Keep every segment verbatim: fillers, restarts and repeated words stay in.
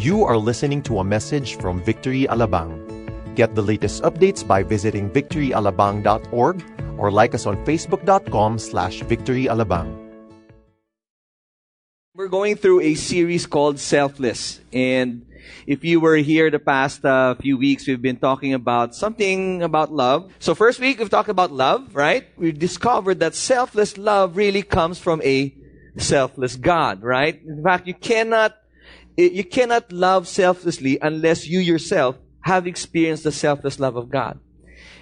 You are listening to a message from Victory Alabang. Get the latest updates by visiting victory alabang dot org or like us on facebook dot com slash victory alabang. We're going through a series called Selfless. And if you were here the past uh, few weeks, we've been talking about something about love. So first week, we've talked about love, right? We discovered that selfless love really comes from a selfless God, right? In fact, you cannot you cannot love selflessly unless you yourself have experienced the selfless love of God.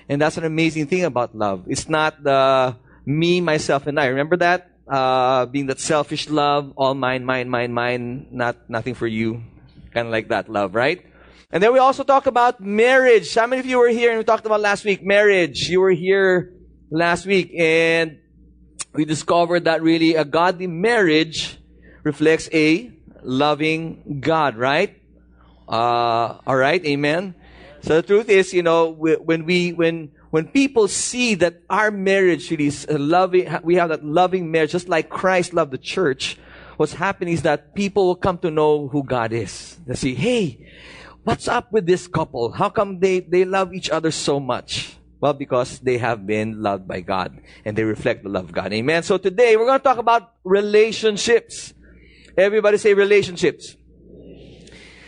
And that's an amazing thing about love. It's not the me, myself, and I. Remember that? Uh, being that selfish love, all mine, mine, mine, mine, not nothing for you. Kind of like that love, right? And then we also talk about marriage. How many of you were here and we talked about last week? Marriage. You were here last week and we discovered that really a godly marriage reflects a loving God, right? Uh, all right, amen. So the truth is, you know, when we when when people see that our marriage really is a loving, we have that loving marriage, just like Christ loved the church. What's happening is that people will come to know who God is. They see, hey, what's up with this couple? How come they they love each other so much? Well, because they have been loved by God and they reflect the love of God. Amen. So today we're going to talk about relationships. Everybody say relationships.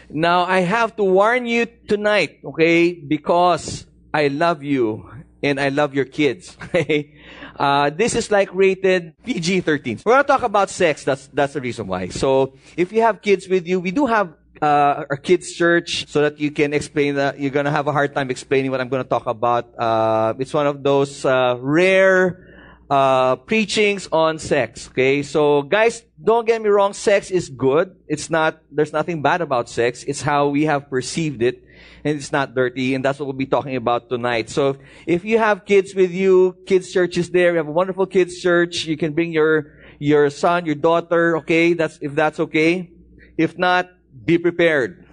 Now, I have to warn you tonight, okay, because I love you and I love your kids. Okay? Uh, this is like rated P G thirteen. We're going to talk about sex. That's that's the reason why. So if you have kids with you, we do have uh, our kids' church so that you can explain that. You're going to have a hard time explaining what I'm going to talk about. Uh, it's one of those uh, rare Uh, preachings on sex, okay? So, guys, don't get me wrong, sex is good. It's not, there's nothing bad about sex. It's how we have perceived it, and it's not dirty, and that's what we'll be talking about tonight. So, if, if you have kids with you, kids' church is there. We have a wonderful kids' church. You can bring your, your son, your daughter, okay? That's, if that's okay. If not, be prepared.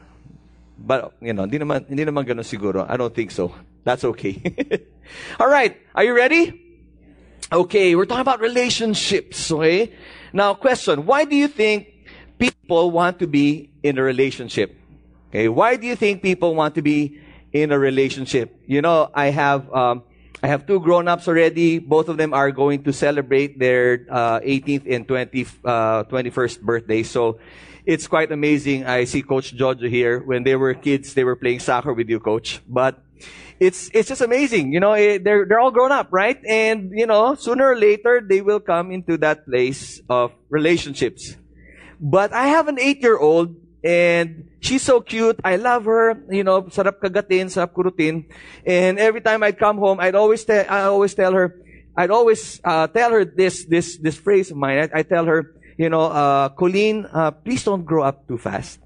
But, you know, hindi naman, hindi naman ganun siguro. I don't think so. That's okay. All right. Are you ready? Okay, we're talking about relationships, okay? Now, question, why do you think people want to be in a relationship? Okay, why do you think people want to be in a relationship? You know, I have um, I have two grown-ups already. Both of them are going to celebrate their uh, eighteenth and twentieth, uh, twenty-first birthday. So, it's quite amazing. I see Coach Jojo here. When they were kids, they were playing soccer with you, Coach. But It's it's just amazing, you know. It, they're they're all grown up, right? And you know, sooner or later they will come into that place of relationships. But I have an eight-year-old, and she's so cute. I love her, you know. Sarap kagatin, sarap kurutin. And every time I'd come home, I'd always te- I always tell her, I'd always uh, tell her this this this phrase of mine. I, I tell her, you know, uh, Colleen, uh, please don't grow up too fast.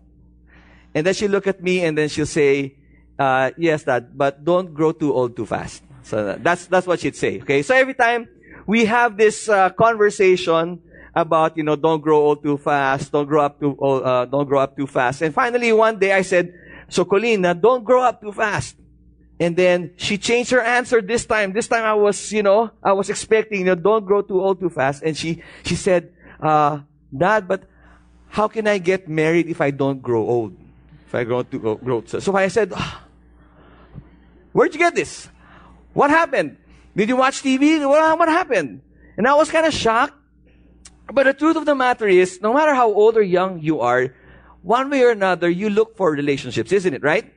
And then she'll look at me, and then she'll say, Uh, yes, Dad, but don't grow too old too fast. So that's that's what she'd say. Okay, so every time we have this uh, conversation about, you know, don't grow old too fast, don't grow up too old, uh, don't grow up too fast. And finally, one day I said, "So, Colleen, don't grow up too fast." And then she changed her answer this time. This time I was, you know, I was expecting, you know, don't grow too old too fast. And she she said, uh, "Dad, but how can I get married if I don't grow old? If I grow too grow?" So I said, oh, where'd you get this? What happened? Did you watch T V? What, what happened? And I was kind of shocked. But the truth of the matter is, no matter how old or young you are, one way or another, you look for relationships, isn't it, right?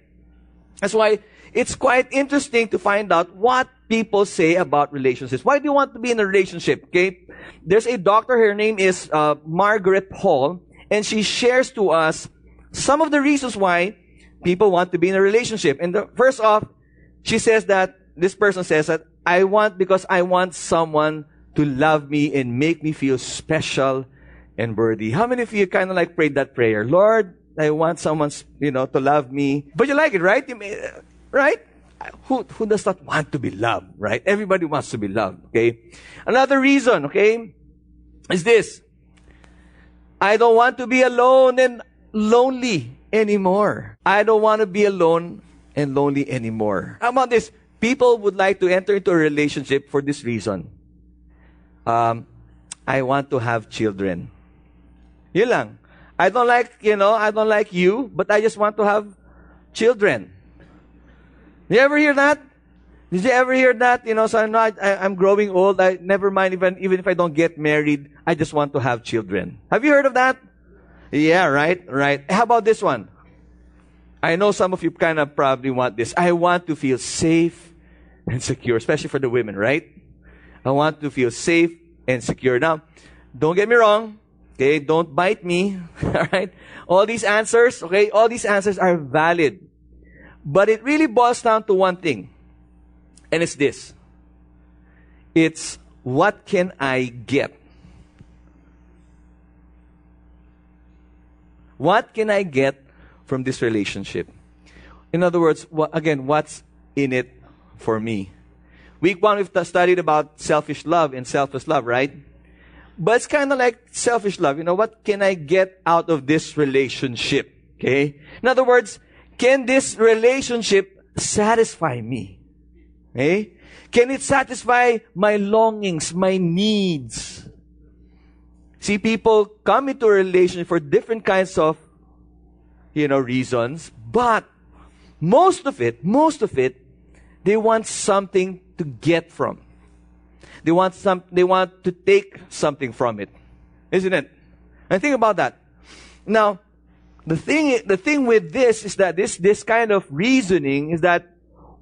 That's why it's quite interesting to find out what people say about relationships. Why do you want to be in a relationship? Okay, there's a doctor. Her name is uh, Margaret Hall, and she shares to us some of the reasons why people want to be in a relationship. And the, first off, She says that, this person says that, I want, because I want someone to love me and make me feel special and worthy. How many of you kind of like prayed that prayer? Lord, I want someone, you know, to love me. But you like it, right? You may, right? Who, who does not want to be loved, right? Everybody wants to be loved, okay? Another reason, okay, is this. I don't want to be alone and lonely anymore. I don't want to be alone and lonely anymore. How about this? People would like to enter into a relationship for this reason. Um, I want to have children. Yun lang. I don't like, you know, I don't like you, but I just want to have children. Did you ever hear that? Did you ever hear that? You know, so I'm, not, I, I'm growing old. I never mind even, even if I don't get married. I just want to have children. Have you heard of that? Yeah, right, right. How about this one? I know some of you kind of probably want this. I want to feel safe and secure, especially for the women, right? I want to feel safe and secure. Now, don't get me wrong. Okay, don't bite me. All right? All these answers, okay, all these answers are valid. But it really boils down to one thing. And it's this. It's what can I get? What can I get from this relationship? In other words, wh- again, what's in it for me? Week one, we've t- studied about selfish love and selfless love, right? But it's kind of like selfish love. You know, what can I get out of this relationship? Okay? In other words, can this relationship satisfy me? Okay? Can it satisfy my longings, my needs? See, people come into a relationship for different kinds of, you know, reasons. But most of it, most of it, they want something to get from. They want some. They want to take something from it, isn't it? And think about that. Now, the thing, the thing with this is that this, this kind of reasoning is that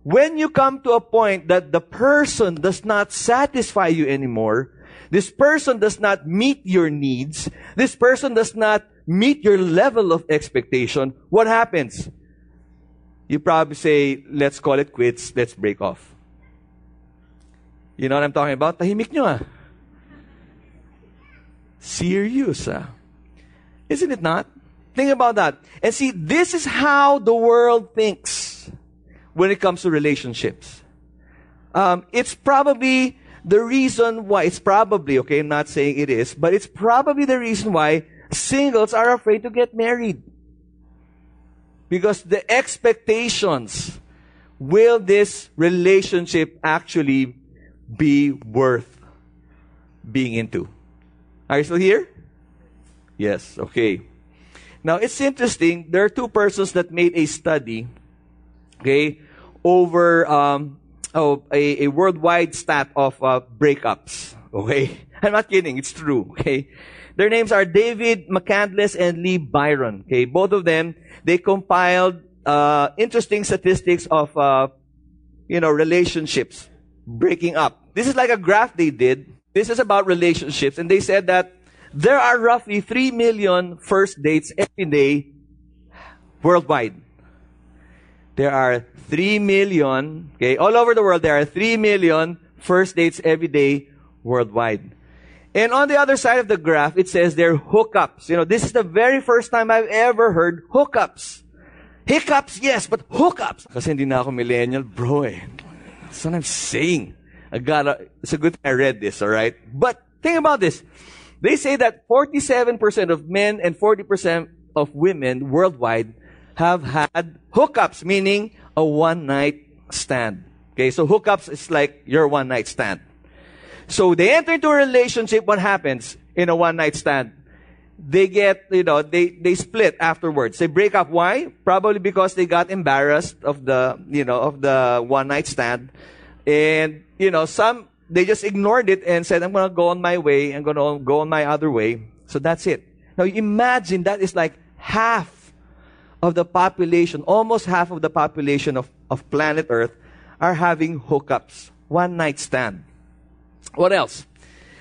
when you come to a point that the person does not satisfy you anymore. This person does not meet your needs. This person does not meet your level of expectation. What happens? You probably say, let's call it quits. Let's break off. You know what I'm talking about? Tahimik nyo ah. Serious ah. Isn't it not? Think about that. And see, this is how the world thinks when it comes to relationships. Um, it's probably... The reason why, it's probably, okay, I'm not saying it is, but it's probably the reason why singles are afraid to get married. Because the expectations, will this relationship actually be worth being into? Are you still here? Yes, okay. Now, it's interesting, there are two persons that made a study, okay, over... um Oh, a, a worldwide stat of uh, breakups. Okay? I'm not kidding. It's true. Okay? Their names are David McCandless and Lee Byron. Okay? Both of them, they compiled uh, interesting statistics of, uh, you know, relationships breaking up. This is like a graph they did. This is about relationships. And they said that there are roughly three million first dates every day worldwide. There are three million, okay, all over the world, there are three million first dates every day worldwide. And on the other side of the graph, it says they're hookups. You know, this is the very first time I've ever heard hookups. Hiccups, yes, but hookups. Kasi hindi na ako millennial, bro eh. That's what I'm saying. I gotta, it's a good thing I read this, alright? But think about this. They say that forty-seven percent of men and forty percent of women worldwide have had hookups, meaning a one-night stand. Okay, so hookups is like your one-night stand. So they enter into a relationship, what happens in a one-night stand? They get, you know, they, they split afterwards. They break up. Why? Probably because they got embarrassed of the, you know, of the one-night stand. And, you know, some, they just ignored it and said, I'm going to go on my way. I'm going to go on my other way. So that's it. Now imagine that is like half of the population, almost half of the population of, of planet Earth are having hookups. One night stand. What else?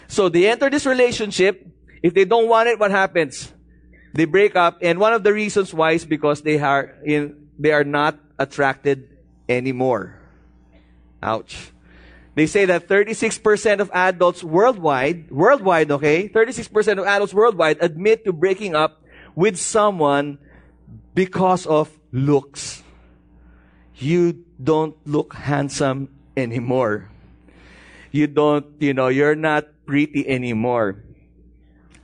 So they enter this relationship. If they don't want it, what happens? They break up. And one of the reasons why is because they are in, they are not attracted anymore. Ouch. They say that thirty-six percent of adults worldwide, worldwide, okay, thirty-six percent of adults worldwide admit to breaking up with someone because of looks. You don't look handsome anymore. You don't, you know, you're not pretty anymore.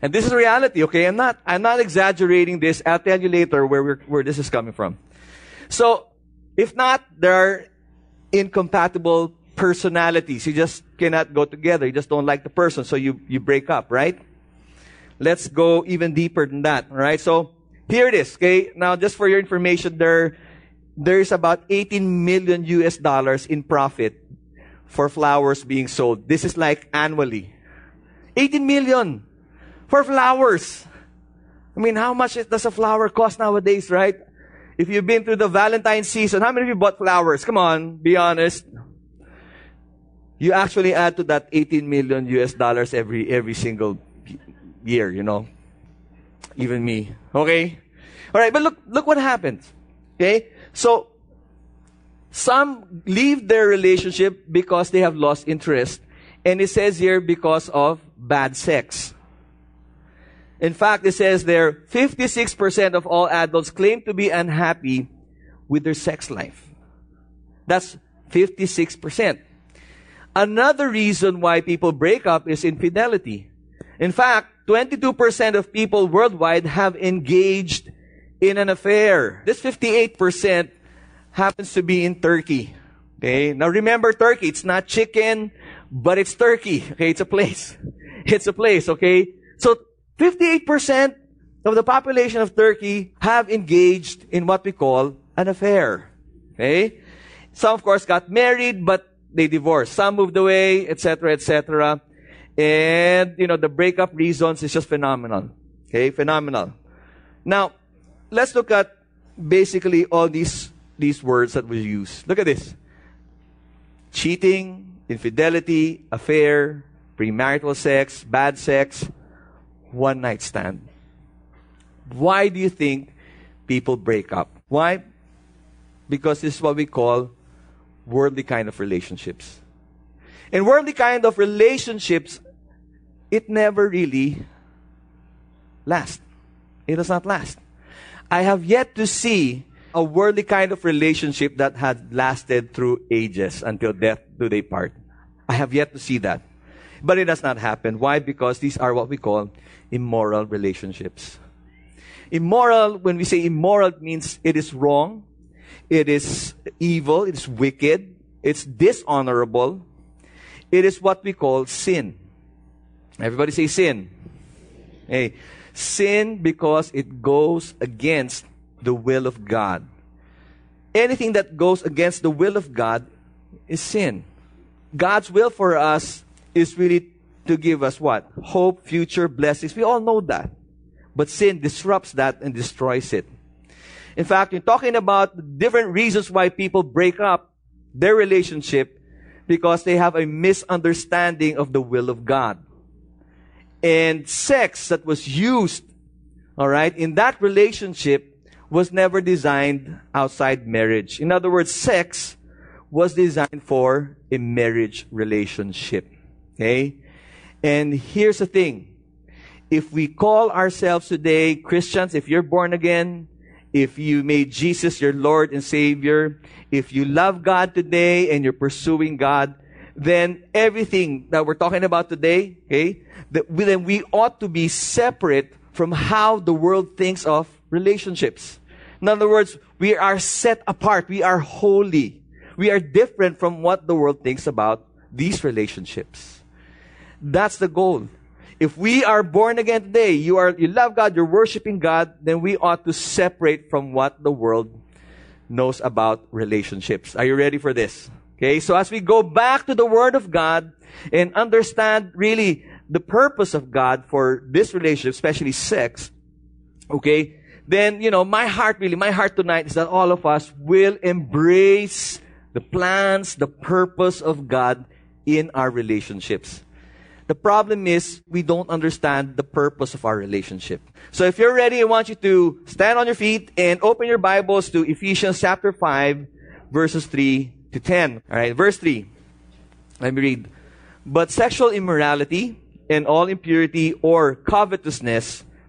And this is reality, okay? I'm not, I'm not exaggerating this. I'll tell you later where we're, where this is coming from. So, if not, there are incompatible personalities. You just cannot go together. You just don't like the person, so you, you break up, right? let's go even deeper than that. All right, so here it is. Okay, now just for your information, there there's about eighteen million U S dollars in profit for flowers being sold. This is like annually, eighteen million for flowers. I mean, how much does a flower cost nowadays, right? If you've been through the Valentine's season, how many of you bought flowers? Come on, be honest. You actually add to that eighteen million U S dollars every every single year, you know. Even me. Okay? All right, but look look what happens. Okay? So, some leave their relationship because they have lost interest. And it says here because of bad sex. In fact, it says there, fifty-six percent of all adults claim to be unhappy with their sex life. That's fifty-six percent. Another reason why people break up is infidelity. In fact, twenty-two percent of people worldwide have engaged in an affair. This fifty-eight percent happens to be in Turkey. Okay? Now remember Turkey, it's not chicken, but it's Turkey. Okay, it's a place. It's a place, okay? So fifty-eight percent of the population of Turkey have engaged in what we call an affair. Okay? Some, of course, got married, but they divorced. Some moved away, et cetera, et cetera. And, you know, the breakup reasons is just phenomenal. Okay? Phenomenal. Now, let's look at basically all these, these words that we use. Look at this. Cheating, infidelity, affair, premarital sex, bad sex, one night stand. Why do you think people break up? Why? Because this is what we call worldly kind of relationships. In worldly kind of relationships, it never really lasts. It does not last. I have yet to see a worldly kind of relationship that had lasted through ages, until death do they part. I have yet to see that. But it does not happen. Why? Because these are what we call immoral relationships. Immoral, when we say immoral, means it is wrong, it is evil, it is wicked, it's dishonorable. It is what we call sin. Everybody say sin. Hey, sin because it goes against the will of God. Anything that goes against the will of God is sin. God's will for us is really to give us what? Hope, future, blessings. We all know that. But sin disrupts that and destroys it. In fact, in talking about different reasons why people break up their relationship, because they have a misunderstanding of the will of God. And sex that was used, all right, in that relationship was never designed outside marriage. In other words, sex was designed for a marriage relationship. Okay? And here's the thing. If we call ourselves today Christians, if you're born again, if you made Jesus your Lord and Savior, if you love God today and you're pursuing God, then everything that we're talking about today, okay, that we, then we ought to be separate from how the world thinks of relationships. In other words, we are set apart. We are holy. We are different from what the world thinks about these relationships. That's the goal. If we are born again today, you are you love God, you're worshiping God, then we ought to separate from what the world knows about relationships. Are you ready for this? Okay, so as we go back to the Word of God and understand really the purpose of God for this relationship, especially sex, okay, then, you know, my heart really, my heart tonight is that all of us will embrace the plans, the purpose of God in our relationships. The problem is we don't understand the purpose of our relationship. So if you're ready, I want you to stand on your feet and open your Bibles to Ephesians chapter five, verses three to ten. All right, verse three. Let me read. But sexual immorality and all impurity or covetousness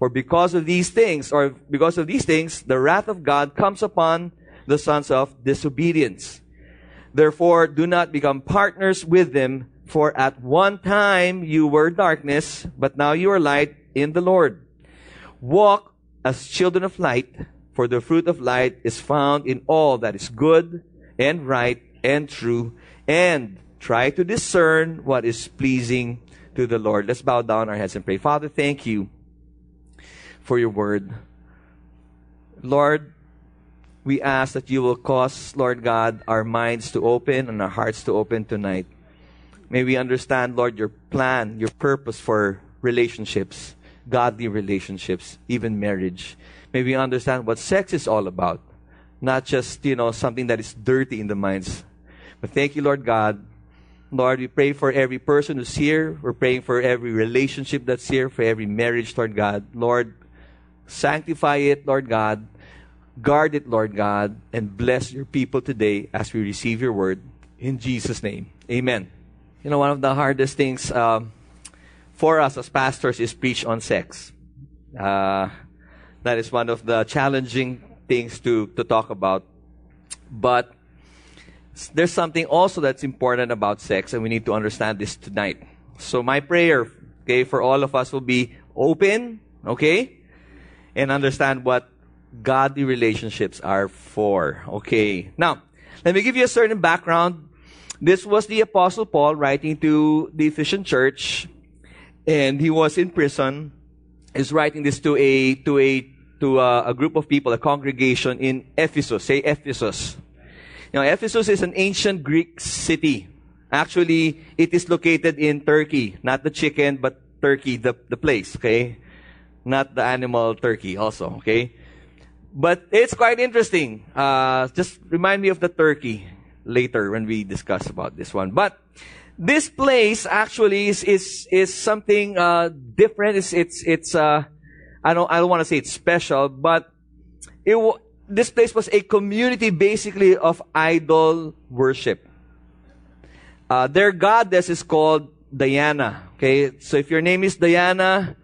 For because of these things, or because of these things, the wrath of God comes upon the sons of disobedience. Therefore, do not become partners with them, for at one time you were darkness, but now you are light in the Lord. Walk as children of light, for the fruit of light is found in all that is good and right and true, and try to discern what is pleasing to the Lord. Let's bow down our heads and pray. Father, thank you for your word. Lord, we ask that you will cause, Lord God, our minds to open and our hearts to open tonight. May we understand, Lord, your plan, your purpose for relationships, godly relationships, even marriage. May we understand what sex is all about, not just, you know, something that is dirty in the minds. But thank you, Lord God. Lord, we pray for every person who's here. We're praying for every relationship that's here, for every marriage, Lord God. Lord, sanctify it, Lord God. Guard it, Lord God, and bless your people today as we receive your word. In Jesus' name, amen. You know, one of the hardest things uh, for us as pastors is preach on sex. Uh, that is one of the challenging things to, to talk about. But there's something also that's important about sex, and we need to understand this tonight. So my prayer, okay, for all of us will be open, okay, and understand what godly relationships are for. Okay. Now, let me give you a certain background. This was the Apostle Paul writing to the Ephesian church, and he was in prison. He's writing this to a to a to a, a group of people, a congregation in Ephesus. Say Ephesus. Now, Ephesus is an ancient Greek city. Actually, it is located in Turkey, not the chicken, but Turkey, the, the place. Okay, not the animal turkey. Also, okay. But it's quite interesting. Uh, just remind me of the turkey later when we discuss about this one. But this place actually is is, is something uh, different. It's it's it's. Uh, I don't I don't want to say it's special, but it w- this place was a community basically of idol worship. Uh, their goddess is called Diana. Okay, so if your name is Diana,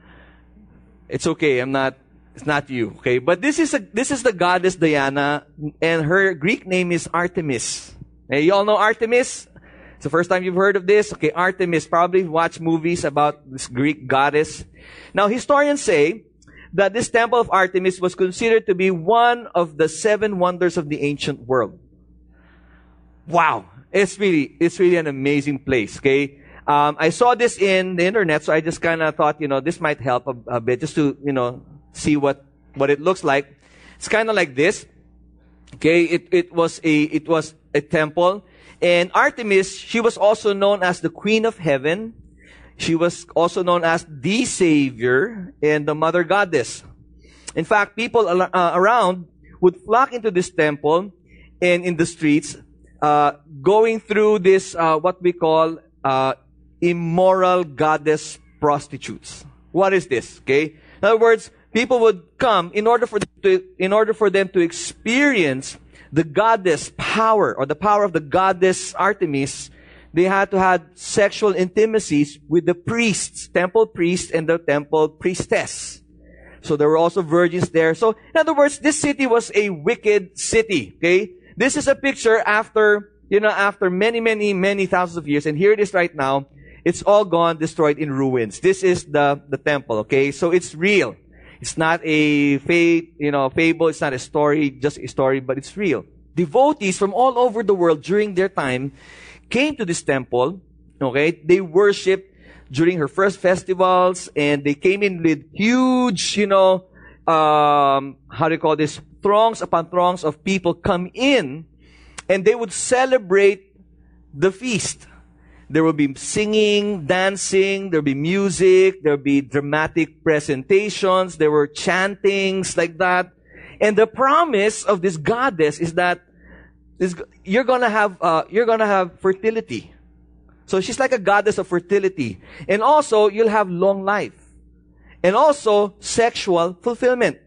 it's okay. I'm not. It's not you, okay? But this is a, this is the goddess Diana, and her Greek name is Artemis. Hey, you all know Artemis? It's the first time you've heard of this? Okay, Artemis. Probably watch movies about this Greek goddess. Now, historians say that this temple of Artemis was considered to be one of the seven wonders of the ancient world. Wow. It's really, it's really an amazing place, okay? Um, I saw this in the internet, so I just kind of thought, you know, this might help a, a bit just to, you know, see what, what it looks like. It's kind of like this. Okay, it, it was a it was a temple. And Artemis, she was also known as the Queen of Heaven. She was also known as the Savior and the Mother Goddess. In fact, people al- uh, around would flock into this temple and in the streets, uh, going through this, uh, what we call uh, immoral goddess prostitutes. What is this? Okay, in other words, people would come in order for them to, in order for them to experience the goddess power or the power of the goddess Artemis. They had to have sexual intimacies with the priests, temple priests and the temple priestess. So there were also virgins there. So in other words, this city was a wicked city. Okay, this is a picture after you know after many many many thousands of years, and here it is right now. It's all gone, destroyed in ruins. This is the the temple. Okay, so it's real. It's not a fate, you know, fable. It's not a story, just a story, but it's real. Devotees from all over the world during their time came to this temple. Okay, they worshipped during her first festivals, and they came in with huge, you know, um, how do you call this? Throngs upon throngs of people come in, and they would celebrate the feast. There will be singing, dancing, there will be music, there will be dramatic presentations, there were chantings like that. And the promise of this goddess is that this, you're gonna have, uh, you're gonna have fertility. So she's like a goddess of fertility. And also, you'll have long life. And also, sexual fulfillment.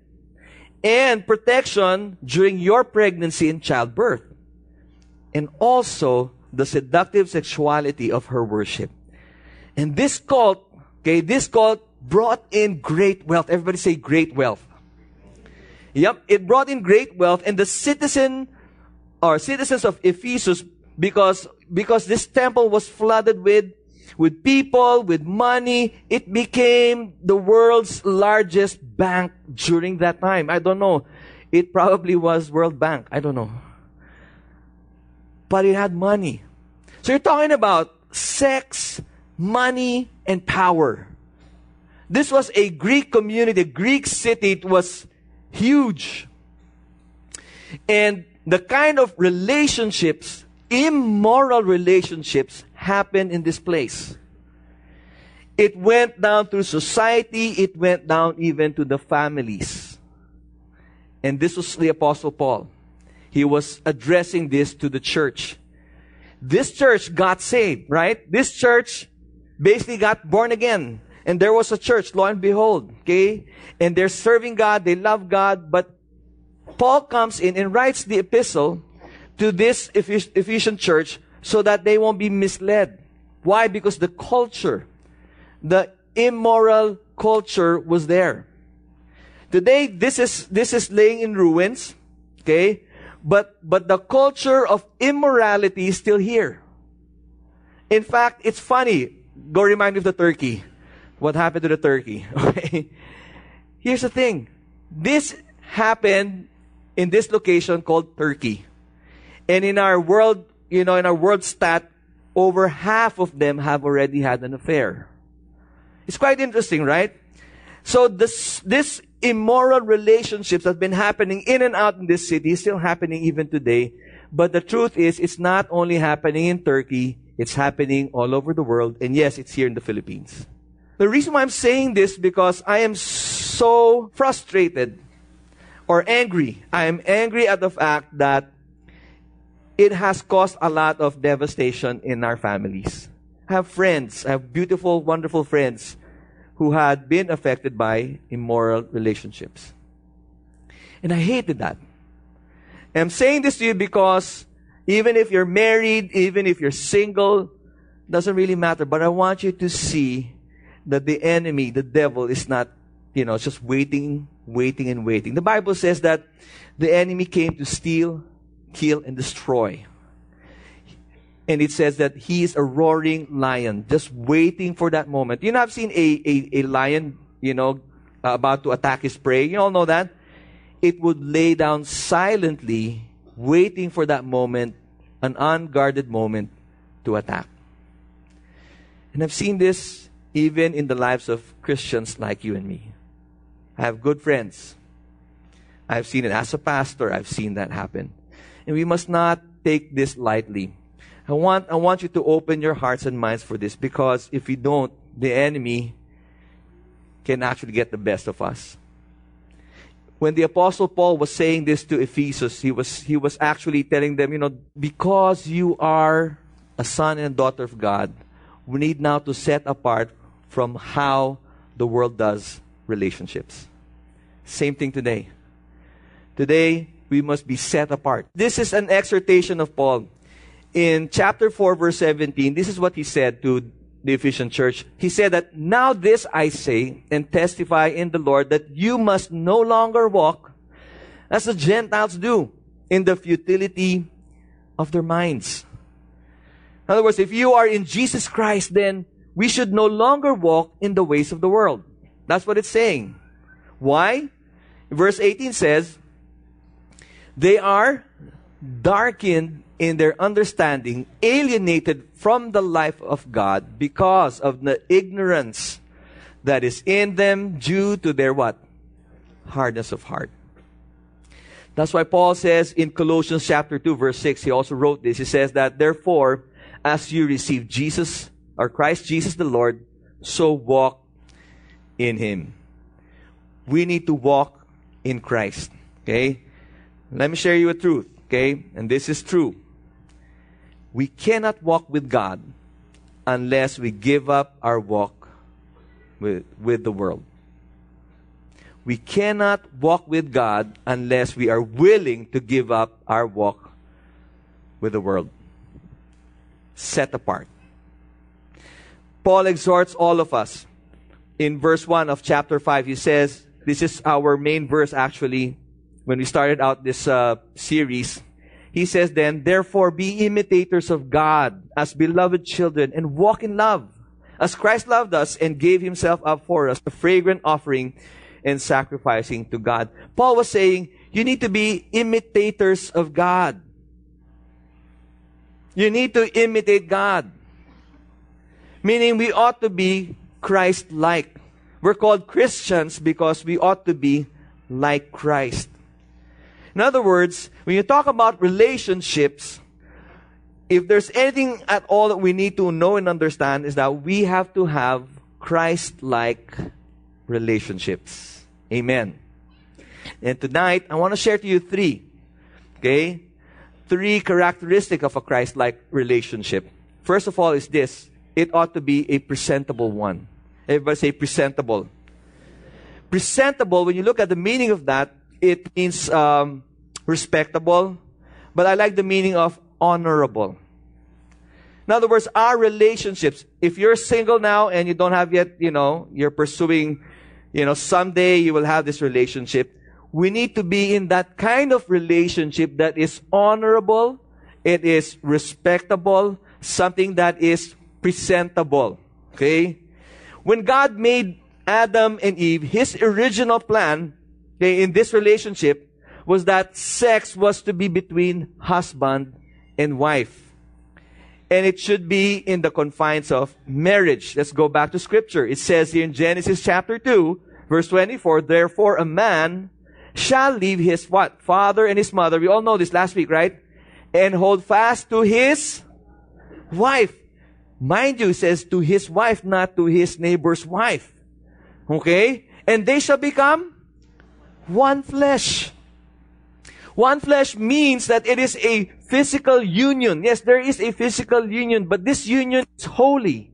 And protection during your pregnancy and childbirth. And also, the seductive sexuality of her worship. And this cult, okay, this cult brought in great wealth. Everybody say great wealth. Yep, it brought in great wealth, and the citizen or citizens of Ephesus, because because this temple was flooded with with people, with money, it became the world's largest bank during that time. I don't know. It probably was World Bank. I don't know. But it had money. So you're talking about sex, money, and power. This was a Greek community, a Greek city. It was huge. And the kind of relationships, immoral relationships, happened in this place. It went down through society. It went down even to the families. And this was the Apostle Paul. He was addressing this to the church. This church got saved, right? This church basically got born again. And there was a church, lo and behold, okay? And they're serving God, they love God, but Paul comes in and writes the epistle to this Ephesian church so that they won't be misled. Why? Because the culture, the immoral culture was there. Today, this is, this is laying in ruins, okay? But, but the culture of immorality is still here. In fact, it's funny. Go remind me of the turkey. What happened to the turkey? Okay. Here's the thing. This happened in this location called Turkey. And in our world, you know, in our world stat, over half of them have already had an affair. It's quite interesting, right? So this, this immoral relationships that's been happening in and out in this city is still happening even today. But the truth is, it's not only happening in Turkey, it's happening all over the world. And yes, it's here in the Philippines. The reason why I'm saying this because I am so frustrated or angry. I am angry at the fact that it has caused a lot of devastation in our families. I have friends, I have beautiful, wonderful friends who had been affected by immoral relationships. And I hated that. And I'm saying this to you because even if you're married, even if you're single, it doesn't really matter. But I want you to see that the enemy, the devil, is not, you know, just waiting, waiting, and waiting. The Bible says that the enemy came to steal, kill, and destroy. And it says that he is a roaring lion, just waiting for that moment. You know, I've seen a, a, a lion, you know, about to attack his prey. You all know that. It would lay down silently, waiting for that moment, an unguarded moment, to attack. And I've seen this even in the lives of Christians like you and me. I have good friends. I've seen it as a pastor. I've seen that happen. And we must not take this lightly. I want, I want you to open your hearts and minds for this, because if you don't, the enemy can actually get the best of us. When the Apostle Paul was saying this to Ephesus, he was, he was actually telling them, you know, because you are a son and daughter of God, we need now to set apart from how the world does relationships. Same thing today. Today, we must be set apart. This is an exhortation of Paul. In chapter four, verse seventeen, this is what he said to the Ephesian church. He said that, now this I say and testify in the Lord that you must no longer walk as the Gentiles do in the futility of their minds. In other words, if you are in Jesus Christ, then we should no longer walk in the ways of the world. That's what it's saying. Why? Verse eighteen says, they are darkened in their understanding, alienated from the life of God because of the ignorance that is in them due to their what? Hardness of heart. That's why Paul says in Colossians chapter two, verse six, he also wrote this. He says that, therefore, as you receive Jesus, or Christ Jesus the Lord, so walk in Him. We need to walk in Christ. Okay? Let me share you a truth. Okay? And this is true. We cannot walk with God unless we give up our walk with, with the world. We cannot walk with God unless we are willing to give up our walk with the world. Set apart. Paul exhorts all of us in verse one of chapter five, he says, this is our main verse actually when we started out this uh, series. He says then, therefore be imitators of God as beloved children and walk in love as Christ loved us and gave himself up for us, a fragrant offering and sacrificing to God. Paul was saying, you need to be imitators of God. You need to imitate God. Meaning we ought to be Christ-like. We're called Christians because we ought to be like Christ. In other words, when you talk about relationships, if there's anything at all that we need to know and understand is that we have to have Christ-like relationships. Amen. And tonight, I want to share to you three. Okay? Three characteristics of a Christ-like relationship. First of all is this. It ought to be a presentable one. Everybody say presentable. Presentable, when you look at the meaning of that, it means um, respectable. But I like the meaning of honorable. In other words, our relationships, if you're single now and you don't have yet, you know, you're pursuing, you know, someday you will have this relationship. We need to be in that kind of relationship that is honorable, it is respectable, something that is presentable. Okay? When God made Adam and Eve, His original plan, okay, in this relationship was that sex was to be between husband and wife. And it should be in the confines of marriage. Let's go back to Scripture. It says here in Genesis chapter two, verse twenty-four, therefore a man shall leave his what? Father and his mother. We all know this last week, right? And hold fast to his wife. Mind you, it says to his wife, not to his neighbor's wife. Okay? And they shall become one flesh. One flesh means that it is a physical union. Yes, there is a physical union, but this union is holy.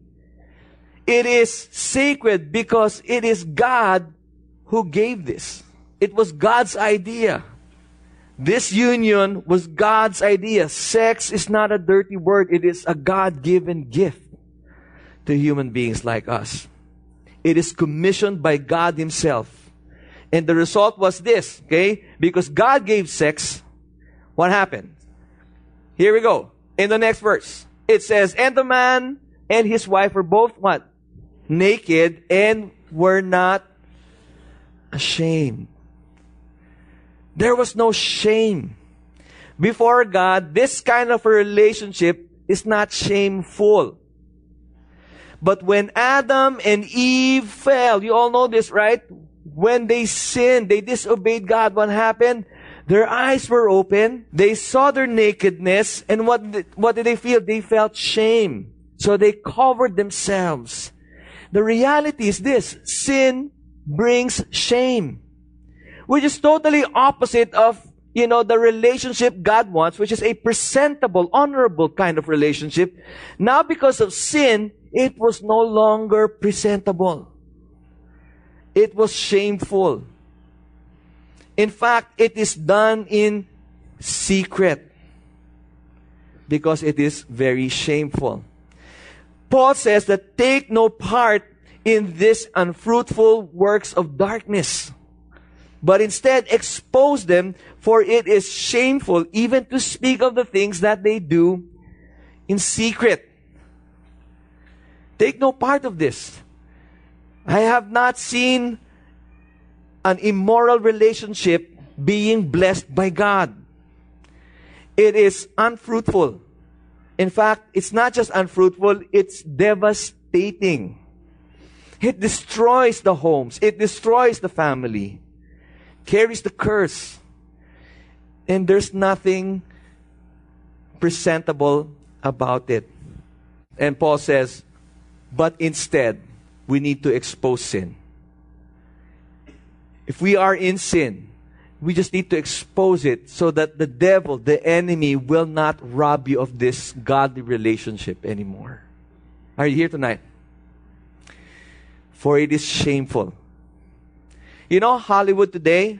It is sacred because it is God who gave this. It was God's idea. This union was God's idea. Sex is not a dirty word. It is a God-given gift to human beings like us. It is commissioned by God Himself. And the result was this, okay? Because God gave sex, what happened? Here we go. In the next verse, it says, and the man and his wife were both what? Naked and were not ashamed. There was no shame. Before God, this kind of a relationship is not shameful. But when Adam and Eve fell, you all know this, right? When they sinned, they disobeyed God. What happened? Their eyes were open. They saw their nakedness. And what did, what did they feel? They felt shame. So they covered themselves. The reality is this. Sin brings shame, which is totally opposite of, you know, the relationship God wants, which is a presentable, honorable kind of relationship. Now, because of sin, it was no longer presentable. It was shameful. In fact, it is done in secret because it is very shameful. Paul says that take no part in these unfruitful works of darkness, but instead expose them, for it is shameful even to speak of the things that they do in secret. Take no part of this. I have not seen an immoral relationship being blessed by God. It is unfruitful. In fact, it's not just unfruitful, it's devastating. It destroys the homes. It destroys the family. Carries the curse. And there's nothing presentable about it. And Paul says, but instead, we need to expose sin. If we are in sin, we just need to expose it so that the devil, the enemy, will not rob you of this godly relationship anymore. Are you here tonight? For it is shameful. You know, Hollywood today,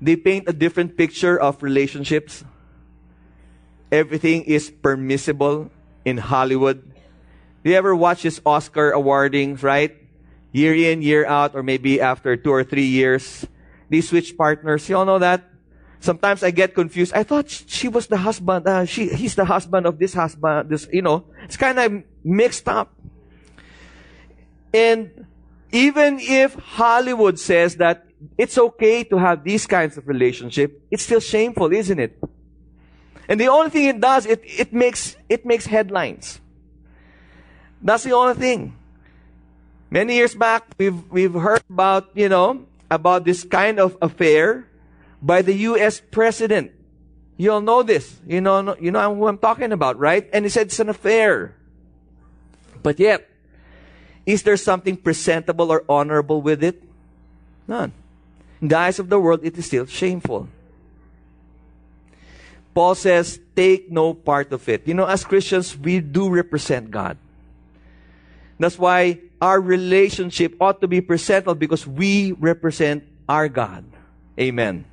they paint a different picture of relationships. Everything is permissible in Hollywood. Do you ever watch this Oscar awardings, right? year in, year out, or maybe after two or three years, they switch partners. You all know that? Sometimes I get confused. I thought she was the husband. Uh, she, he's the husband of this husband. This, you know, it's kind of mixed up. And even if Hollywood says that it's okay to have these kinds of relationship, it's still shameful, isn't it? And the only thing it does, it, it makes it makes headlines. That's the only thing. Many years back, we've we've heard about, you know, about this kind of affair by the U S president. You all know this. You know, you know who I'm talking about, right? And he said it's an affair. But yet, is there something presentable or honorable with it? None. In the eyes of the world, it is still shameful. Paul says, take no part of it. You know, as Christians, we do represent God. That's why our relationship ought to be presentable, because we represent our God. Amen.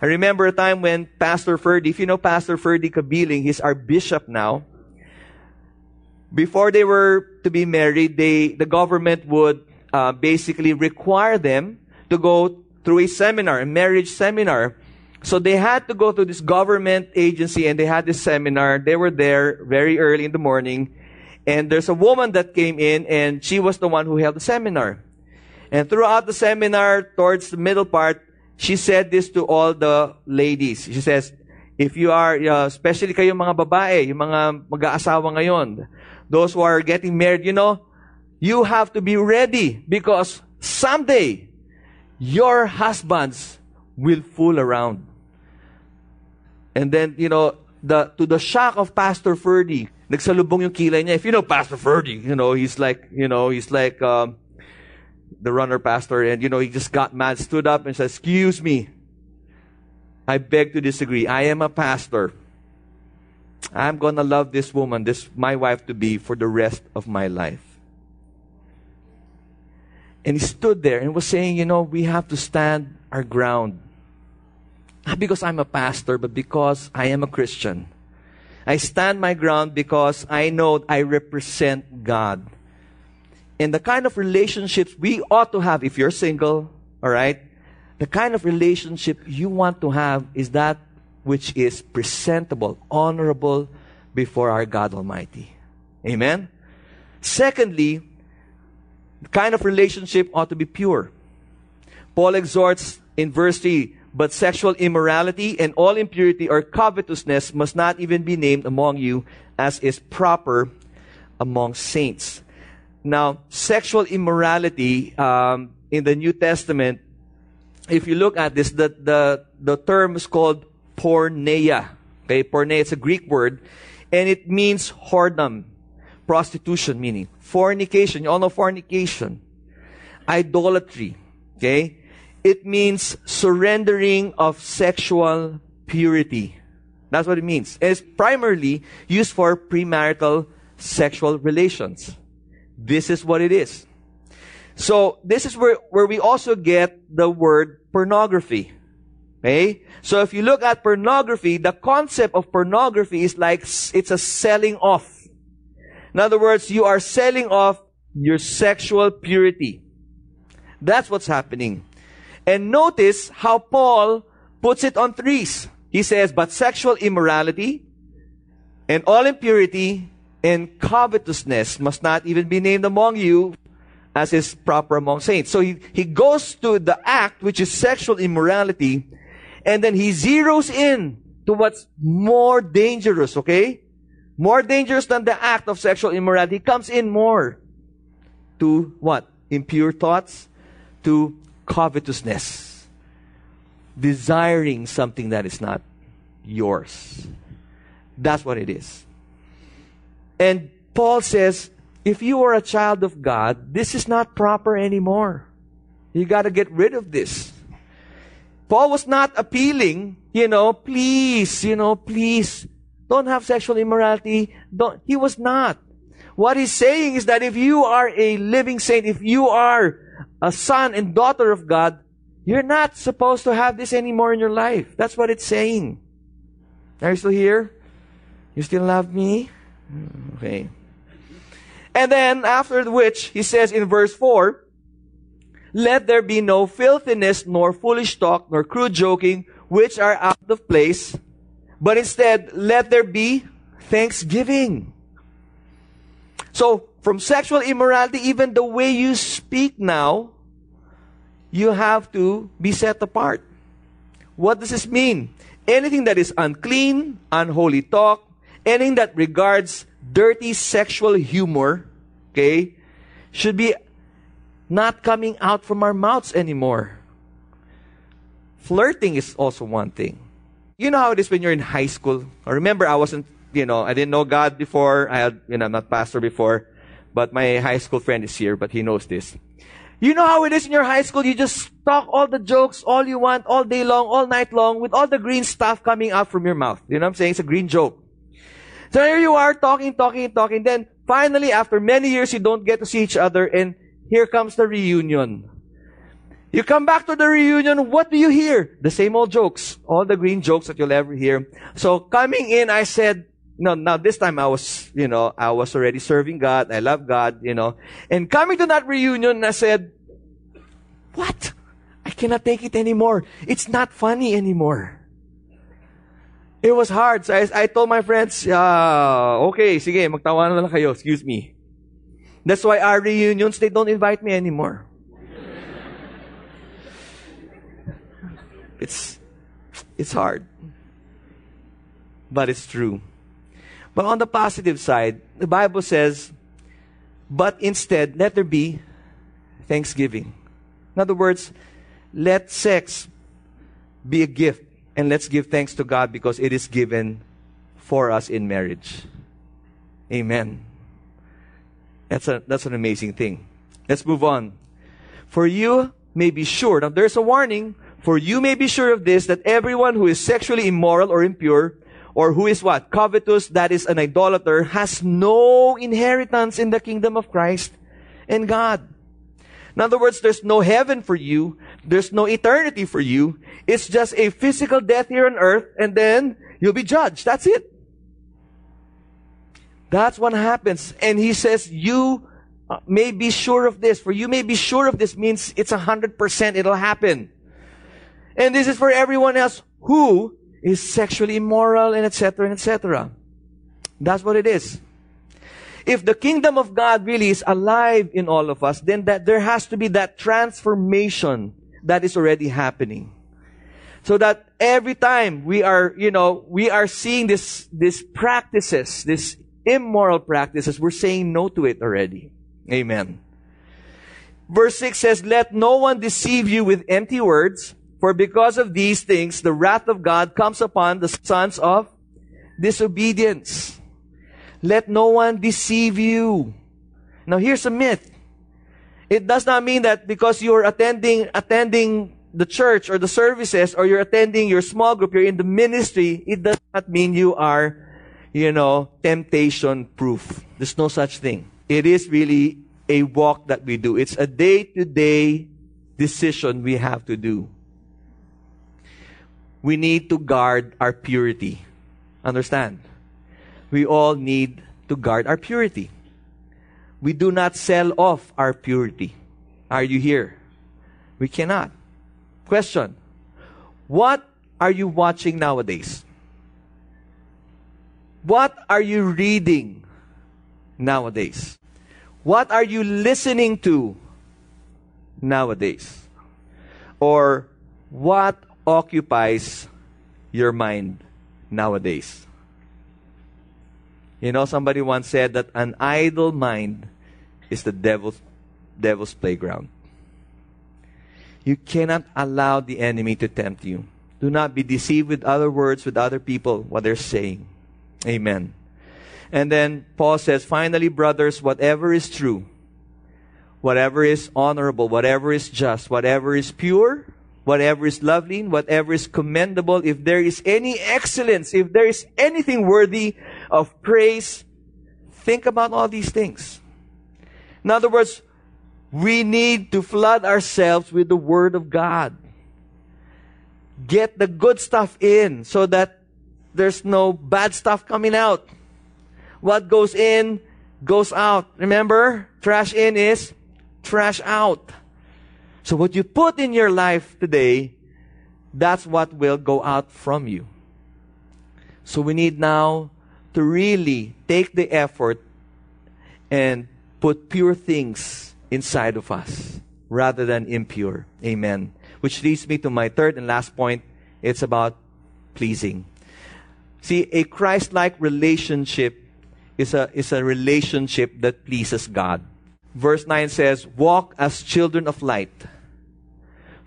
I remember a time when Pastor Ferdy, if you know Pastor Ferdy Kabiling, he's our bishop now. Before they were to be married, they, the government would uh, basically require them to go through a seminar, a marriage seminar. So they had to go to this government agency and they had this seminar. They were there very early in the morning. And there's a woman that came in and she was the one who held the seminar. And throughout the seminar, towards the middle part, she said this to all the ladies. She says, if you are, uh, especially kayong mga babae, yung mga mag-aasawa ngayon, those who are getting married, you know, you have to be ready because someday your husbands will fool around. And then, you know, the to the shock of Pastor Ferdy, nagsalubong yung kilay niya. If you know Pastor Ferdy, you know, he's like, you know, he's like um, the runner pastor, and, you know, he just got mad, stood up and said, excuse me. I beg to disagree. I am a pastor. I'm gonna love this woman, this my wife to be, for the rest of my life. And he stood there and was saying, you know, we have to stand our ground. Not because I'm a pastor, but because I am a Christian. I stand my ground because I know I represent God. And the kind of relationships we ought to have, if you're single, all right, the kind of relationship you want to have is that which is presentable, honorable before our God Almighty. Amen? Secondly, the kind of relationship ought to be pure. Paul exhorts in verse three, but sexual immorality and all impurity or covetousness must not even be named among you, as is proper among saints. Now, sexual immorality um, in the New Testament, if you look at this, the, the, the term is called porneia. Okay, porneia, it's a Greek word, and it means whoredom, prostitution, meaning fornication. You all know fornication. Idolatry. Okay? It means surrendering of sexual purity. That's what it means. It's primarily used for premarital sexual relations. This is what it is. So, this is where, where we also get the word pornography. Okay? So, if you look at pornography, the concept of pornography is like, it's a selling off. In other words, you are selling off your sexual purity. That's what's happening. And notice how Paul puts it on threes. He says, but sexual immorality and all impurity and covetousness must not even be named among you, as is proper among saints. So he, he goes to the act, which is sexual immorality, and then he zeroes in to what's more dangerous, okay? More dangerous than the act of sexual immorality. He comes in more to what? Impure thoughts, to covetousness. Desiring something that is not yours. That's what it is. And Paul says, if you are a child of God, this is not proper anymore. You got to get rid of this. Paul was not appealing, you know, please, you know, please, don't have sexual immorality. Don't. He was not. What he's saying is that if you are a living saint, if you are a son and daughter of God, you're not supposed to have this anymore in your life. That's what it's saying. Are you still here? You still love me? Okay. And then, after which, he says in verse four, Let there be no filthiness, nor foolish talk, nor crude joking, which are out of place, but instead, let there be thanksgiving. So, from sexual immorality, even the way you speak now, you have to be set apart. What does this mean? Anything that is unclean, unholy talk, anything that regards dirty sexual humor, okay, should be not coming out from our mouths anymore. Flirting is also one thing. You know how it is when you're in high school. I remember I wasn't, you know, I didn't know God before. I had, you know, I'm not pastor before, but my high school friend is here, but he knows this. You know how it is in your high school. You just talk all the jokes, all you want, all day long, all night long, with all the green stuff coming out from your mouth. You know what I'm saying? It's a green joke. So here you are talking, talking, talking. Then finally, after many years, you don't get to see each other, and here comes the reunion. You come back to the reunion, what do you hear? The same old jokes, all the green jokes that you'll ever hear. So coming in, I said, no, now this time I was, you know, I was already serving God. I love God, you know. And coming to that reunion, I said, what? I cannot take it anymore. It's not funny anymore. It was hard. So I, I told my friends, uh, okay, sige, magtawanan na lang kayo. Excuse me. That's why our reunions, they don't invite me anymore. It's, it's hard. But it's true. But on the positive side, the Bible says, but instead, let there be thanksgiving. In other words, let sex be a gift, and let's give thanks to God because it is given for us in marriage. Amen. That's a, that's an amazing thing. Let's move on. For you may be sure. Now there's a warning. For you may be sure of this, that everyone who is sexually immoral or impure, or who is what? Covetous, that is an idolater, has no inheritance in the kingdom of Christ and God. In other words, there's no heaven for you. There's no eternity for you. It's just a physical death here on earth, and then you'll be judged. That's it. That's what happens. And he says, you may be sure of this. For you may be sure of this means it's one hundred percent. It'll happen. And this is for everyone else who is sexually immoral, and et cetera, and et cetera. That's what it is. If the kingdom of God really is alive in all of us, then that there has to be that transformation that is already happening. So that every time we are, you know, we are seeing this, these practices, these immoral practices, we're saying no to it already. Amen. Verse six says, let no one deceive you with empty words, for because of these things, the wrath of God comes upon the sons of disobedience. Let no one deceive you. Now, here's a myth. It does not mean that because you're attending, attending the church or the services, or you're attending your small group, you're in the ministry, it does not mean you are, you know, temptation-proof. There's no such thing. It is really a walk that we do. It's a day-to-day decision we have to do. We need to guard our purity. Understand? We all need to guard our purity. We do not sell off our purity. Are you here? We cannot. Question. What are you watching nowadays? What are you reading nowadays? What are you listening to nowadays? Or what occupies your mind nowadays? You know, somebody once said that an idle mind is the devil's, devil's playground. You cannot allow the enemy to tempt you. Do not be deceived with other words, with other people, what they're saying. Amen. And then Paul says, finally, brothers, whatever is true, whatever is honorable, whatever is just, whatever is pure, whatever is lovely, whatever is commendable, if there is any excellence, if there is anything worthy of praise, think about all these things. In other words, we need to flood ourselves with the Word of God. Get the good stuff in so that there's no bad stuff coming out. What goes in, goes out. Remember, trash in is trash out. So what you put in your life today, that's what will go out from you. So we need now to really take the effort and put pure things inside of us rather than impure. Amen. Which leads me to my third and last point. It's about pleasing. See, a Christ-like relationship is a, is a relationship that pleases God. Verse nine says, walk as children of light.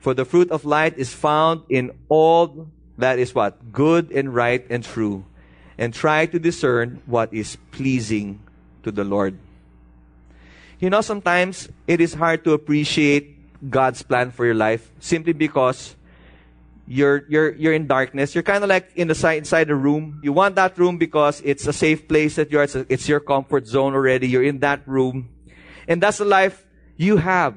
For the fruit of light is found in all that is what? Good and right and true. And try to discern what is pleasing to the Lord. You know, sometimes it is hard to appreciate God's plan for your life simply because you're you're you're in darkness. You're kind of like in the side, inside a room. You want that room because it's a safe place that you are. It's, a, it's your comfort zone already. You're in that room. And that's the life you have.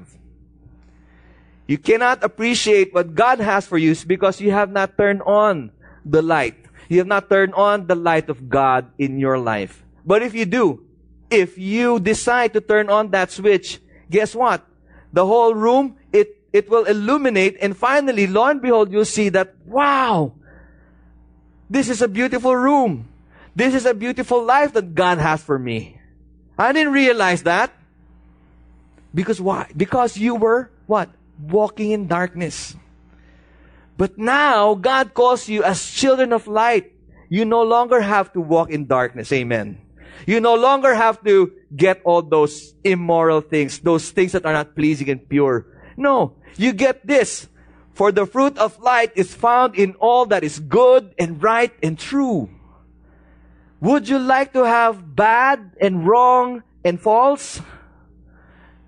You cannot appreciate what God has for you because you have not turned on the light. You have not turned on the light of God in your life. But if you do, if you decide to turn on that switch, guess what? The whole room, it, it will illuminate. And finally, lo and behold, you'll see that, wow, this is a beautiful room. This is a beautiful life that God has for me. I didn't realize that. Because why? Because you were what? Walking in darkness. But now, God calls you as children of light. You no longer have to walk in darkness. Amen. You no longer have to get all those immoral things, those things that are not pleasing and pure. No, you get this. For the fruit of light is found in all that is good and right and true. Would you like to have bad and wrong and false?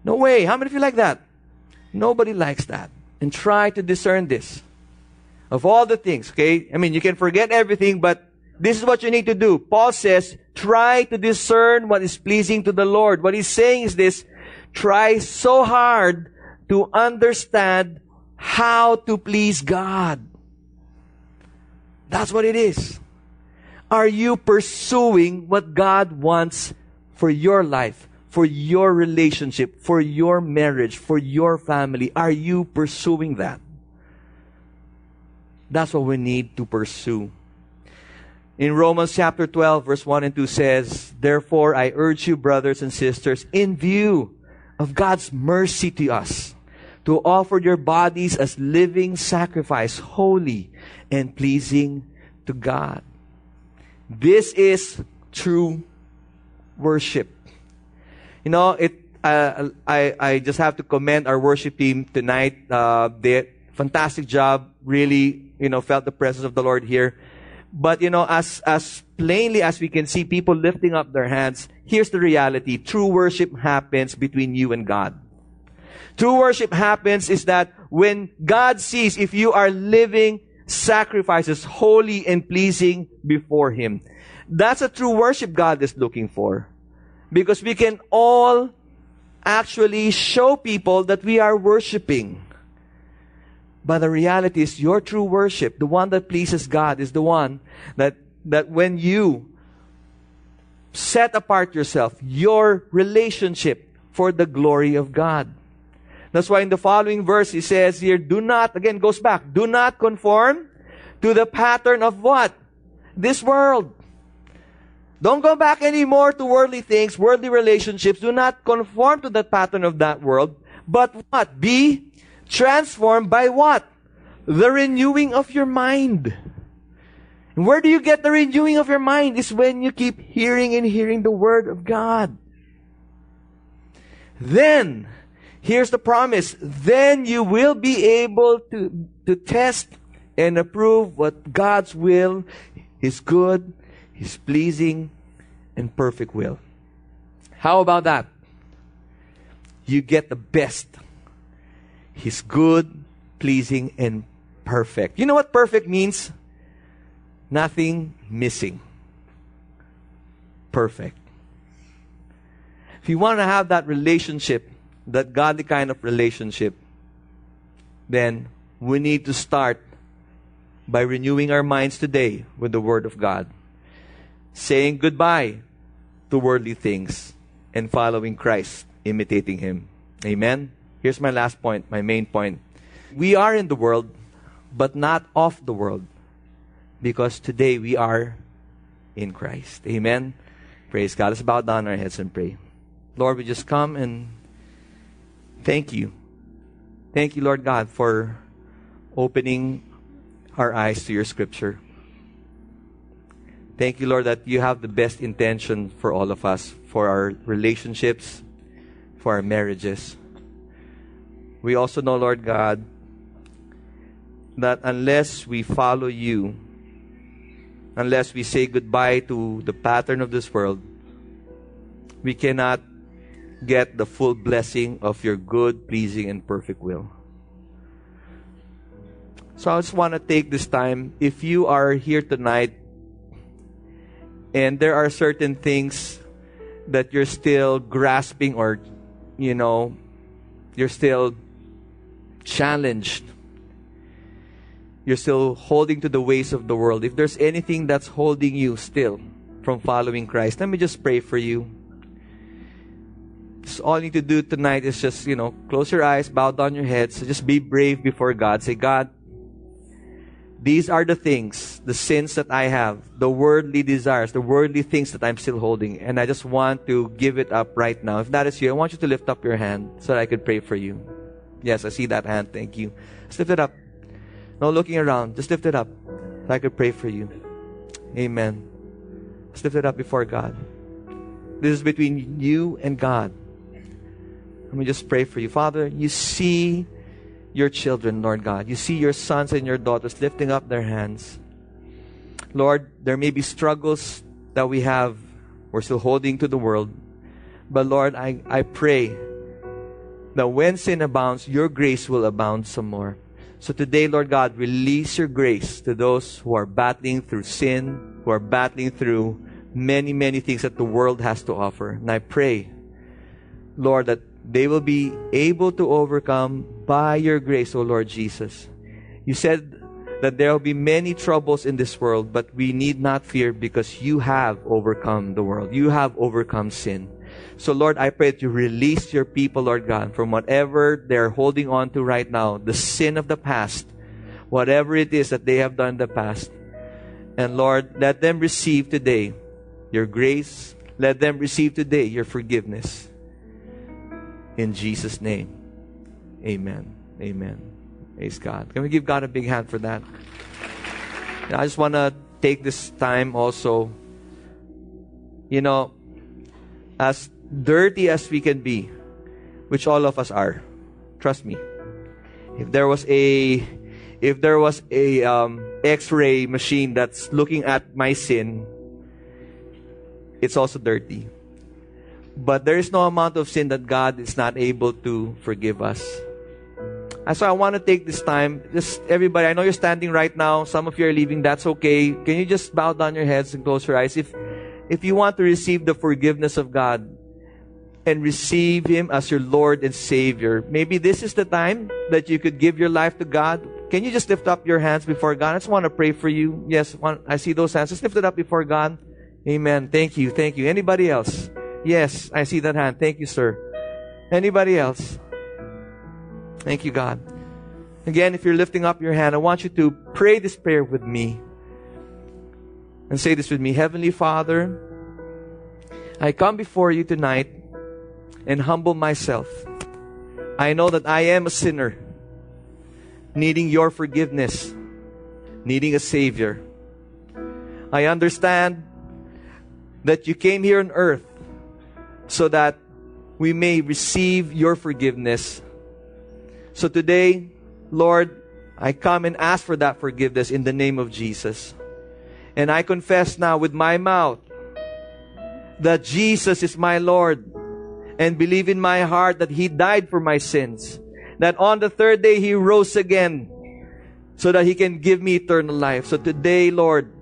No way. How many of you like that? Nobody likes that. And try to discern this. Of all the things, okay? I mean, you can forget everything, but this is what you need to do. Paul says, try to discern what is pleasing to the Lord. What he's saying is this, try so hard to understand how to please God. That's what it is. Are you pursuing what God wants for your life, for your relationship, for your marriage, for your family? Are you pursuing that? That's what we need to pursue. In Romans chapter twelve, verse one and two says, therefore, I urge you, brothers and sisters, in view of God's mercy to us, to offer your bodies as living sacrifice, holy and pleasing to God. This is true worship. You know, it. Uh, I, I just have to commend our worship team tonight. Uh, they did a fantastic job. Really, you know, felt the presence of the Lord here. But, you know, as, as plainly as we can see people lifting up their hands, here's the reality. True worship happens between you and God. True worship happens is that when God sees if you are living sacrifices, holy and pleasing before Him. That's a true worship God is looking for. Because we can all actually show people that we are worshiping. But the reality is your true worship, the one that pleases God, is the one that, that when you set apart yourself, your relationship for the glory of God. That's why in the following verse, he says here, do not, again goes back, do not conform to the pattern of what? This world. Don't go back anymore to worldly things, worldly relationships. Do not conform to the pattern of that world. But what? Be transformed by what? The renewing of your mind. And where do you get the renewing of your mind? It's when you keep hearing and hearing the Word of God. Then, here's the promise. Then you will be able to, to test and approve what God's will, His good, His pleasing, and perfect will. How about that? You get the best. He's good, pleasing, and perfect. You know what perfect means? Nothing missing. Perfect. If you want to have that relationship, that godly kind of relationship, then we need to start by renewing our minds today with the Word of God. Saying goodbye to worldly things and following Christ, imitating Him. Amen? Here's my last point, my main point. We are in the world, but not of the world, because today we are in Christ. Amen? Praise God. Let's bow down our heads and pray. Lord, we just come and thank you. Thank you, Lord God, for opening our eyes to your scripture. Thank you, Lord, that you have the best intention for all of us, for our relationships, for our marriages. We also know, Lord God, that unless we follow you, unless we say goodbye to the pattern of this world, we cannot get the full blessing of your good, pleasing, and perfect will. So I just want to take this time, if you are here tonight, and there are certain things that you're still grasping or, you know, you're still challenged. You're still holding to the ways of the world. If there's anything that's holding you still from following Christ, let me just pray for you. So all you need to do tonight is just, you know, close your eyes, bow down your heads, so just be brave before God. Say, God, these are the things, the sins that I have, the worldly desires, the worldly things that I'm still holding. And I just want to give it up right now. If that is you, I want you to lift up your hand so that I could pray for you. Yes, I see that hand. Thank you. Just lift it up. No looking around. Just lift it up so I could pray for you. Amen. Just lift it up before God. This is between you and God. Let me just pray for you. Father, you see your children, Lord God. You see your sons and your daughters lifting up their hands. Lord, there may be struggles that we have. We're still holding to the world. But Lord, I, I pray that when sin abounds, your grace will abound some more. So today, Lord God, release your grace to those who are battling through sin, who are battling through many, many things that the world has to offer. And I pray, Lord, that they will be able to overcome by your grace, O Lord Jesus. You said that there will be many troubles in this world, but we need not fear because you have overcome the world. You have overcome sin. So Lord, I pray that you release your people, Lord God, from whatever they're holding on to right now, the sin of the past, whatever it is that they have done in the past. And Lord, let them receive today your grace. Let them receive today your forgiveness. In Jesus' name, amen. Amen. Praise God. Can we give God a big hand for that? And I just want to take this time also, you know, as dirty as we can be, which all of us are, trust me. If there was a, if there was a um, X-ray machine that's looking at my sin, it's also dirty. But there is no amount of sin that God is not able to forgive us. And so I want to take this time, just everybody, I know you're standing right now, some of you are leaving, that's okay. Can you just bow down your heads and close your eyes? If if you want to receive the forgiveness of God and receive Him as your Lord and Savior, maybe this is the time that you could give your life to God. Can you just lift up your hands before God? I just want to pray for you. Yes, I see those hands. Just lift it up before God. Amen. Thank you, thank you. Anybody else? Yes, I see that hand. Thank you, sir. Anybody else? Thank you, God. Again, if you're lifting up your hand, I want you to pray this prayer with me. And say this with me. Heavenly Father, I come before you tonight and humble myself. I know that I am a sinner, needing your forgiveness, needing a Savior. I understand that you came here on earth so that we may receive your forgiveness. So today, Lord, I come and ask for that forgiveness in the name of Jesus. And I confess now with my mouth that Jesus is my Lord, and believe in my heart that He died for my sins, that on the third day He rose again so that He can give me eternal life. So today, Lord,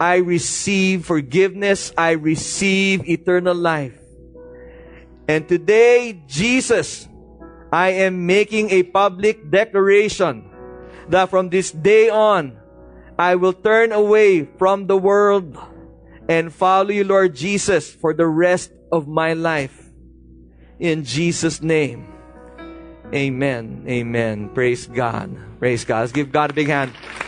I receive forgiveness. I receive eternal life. And today, Jesus, I am making a public declaration that from this day on, I will turn away from the world and follow you, Lord Jesus, for the rest of my life. In Jesus' name. Amen. Amen. Praise God. Praise God. Let's give God a big hand.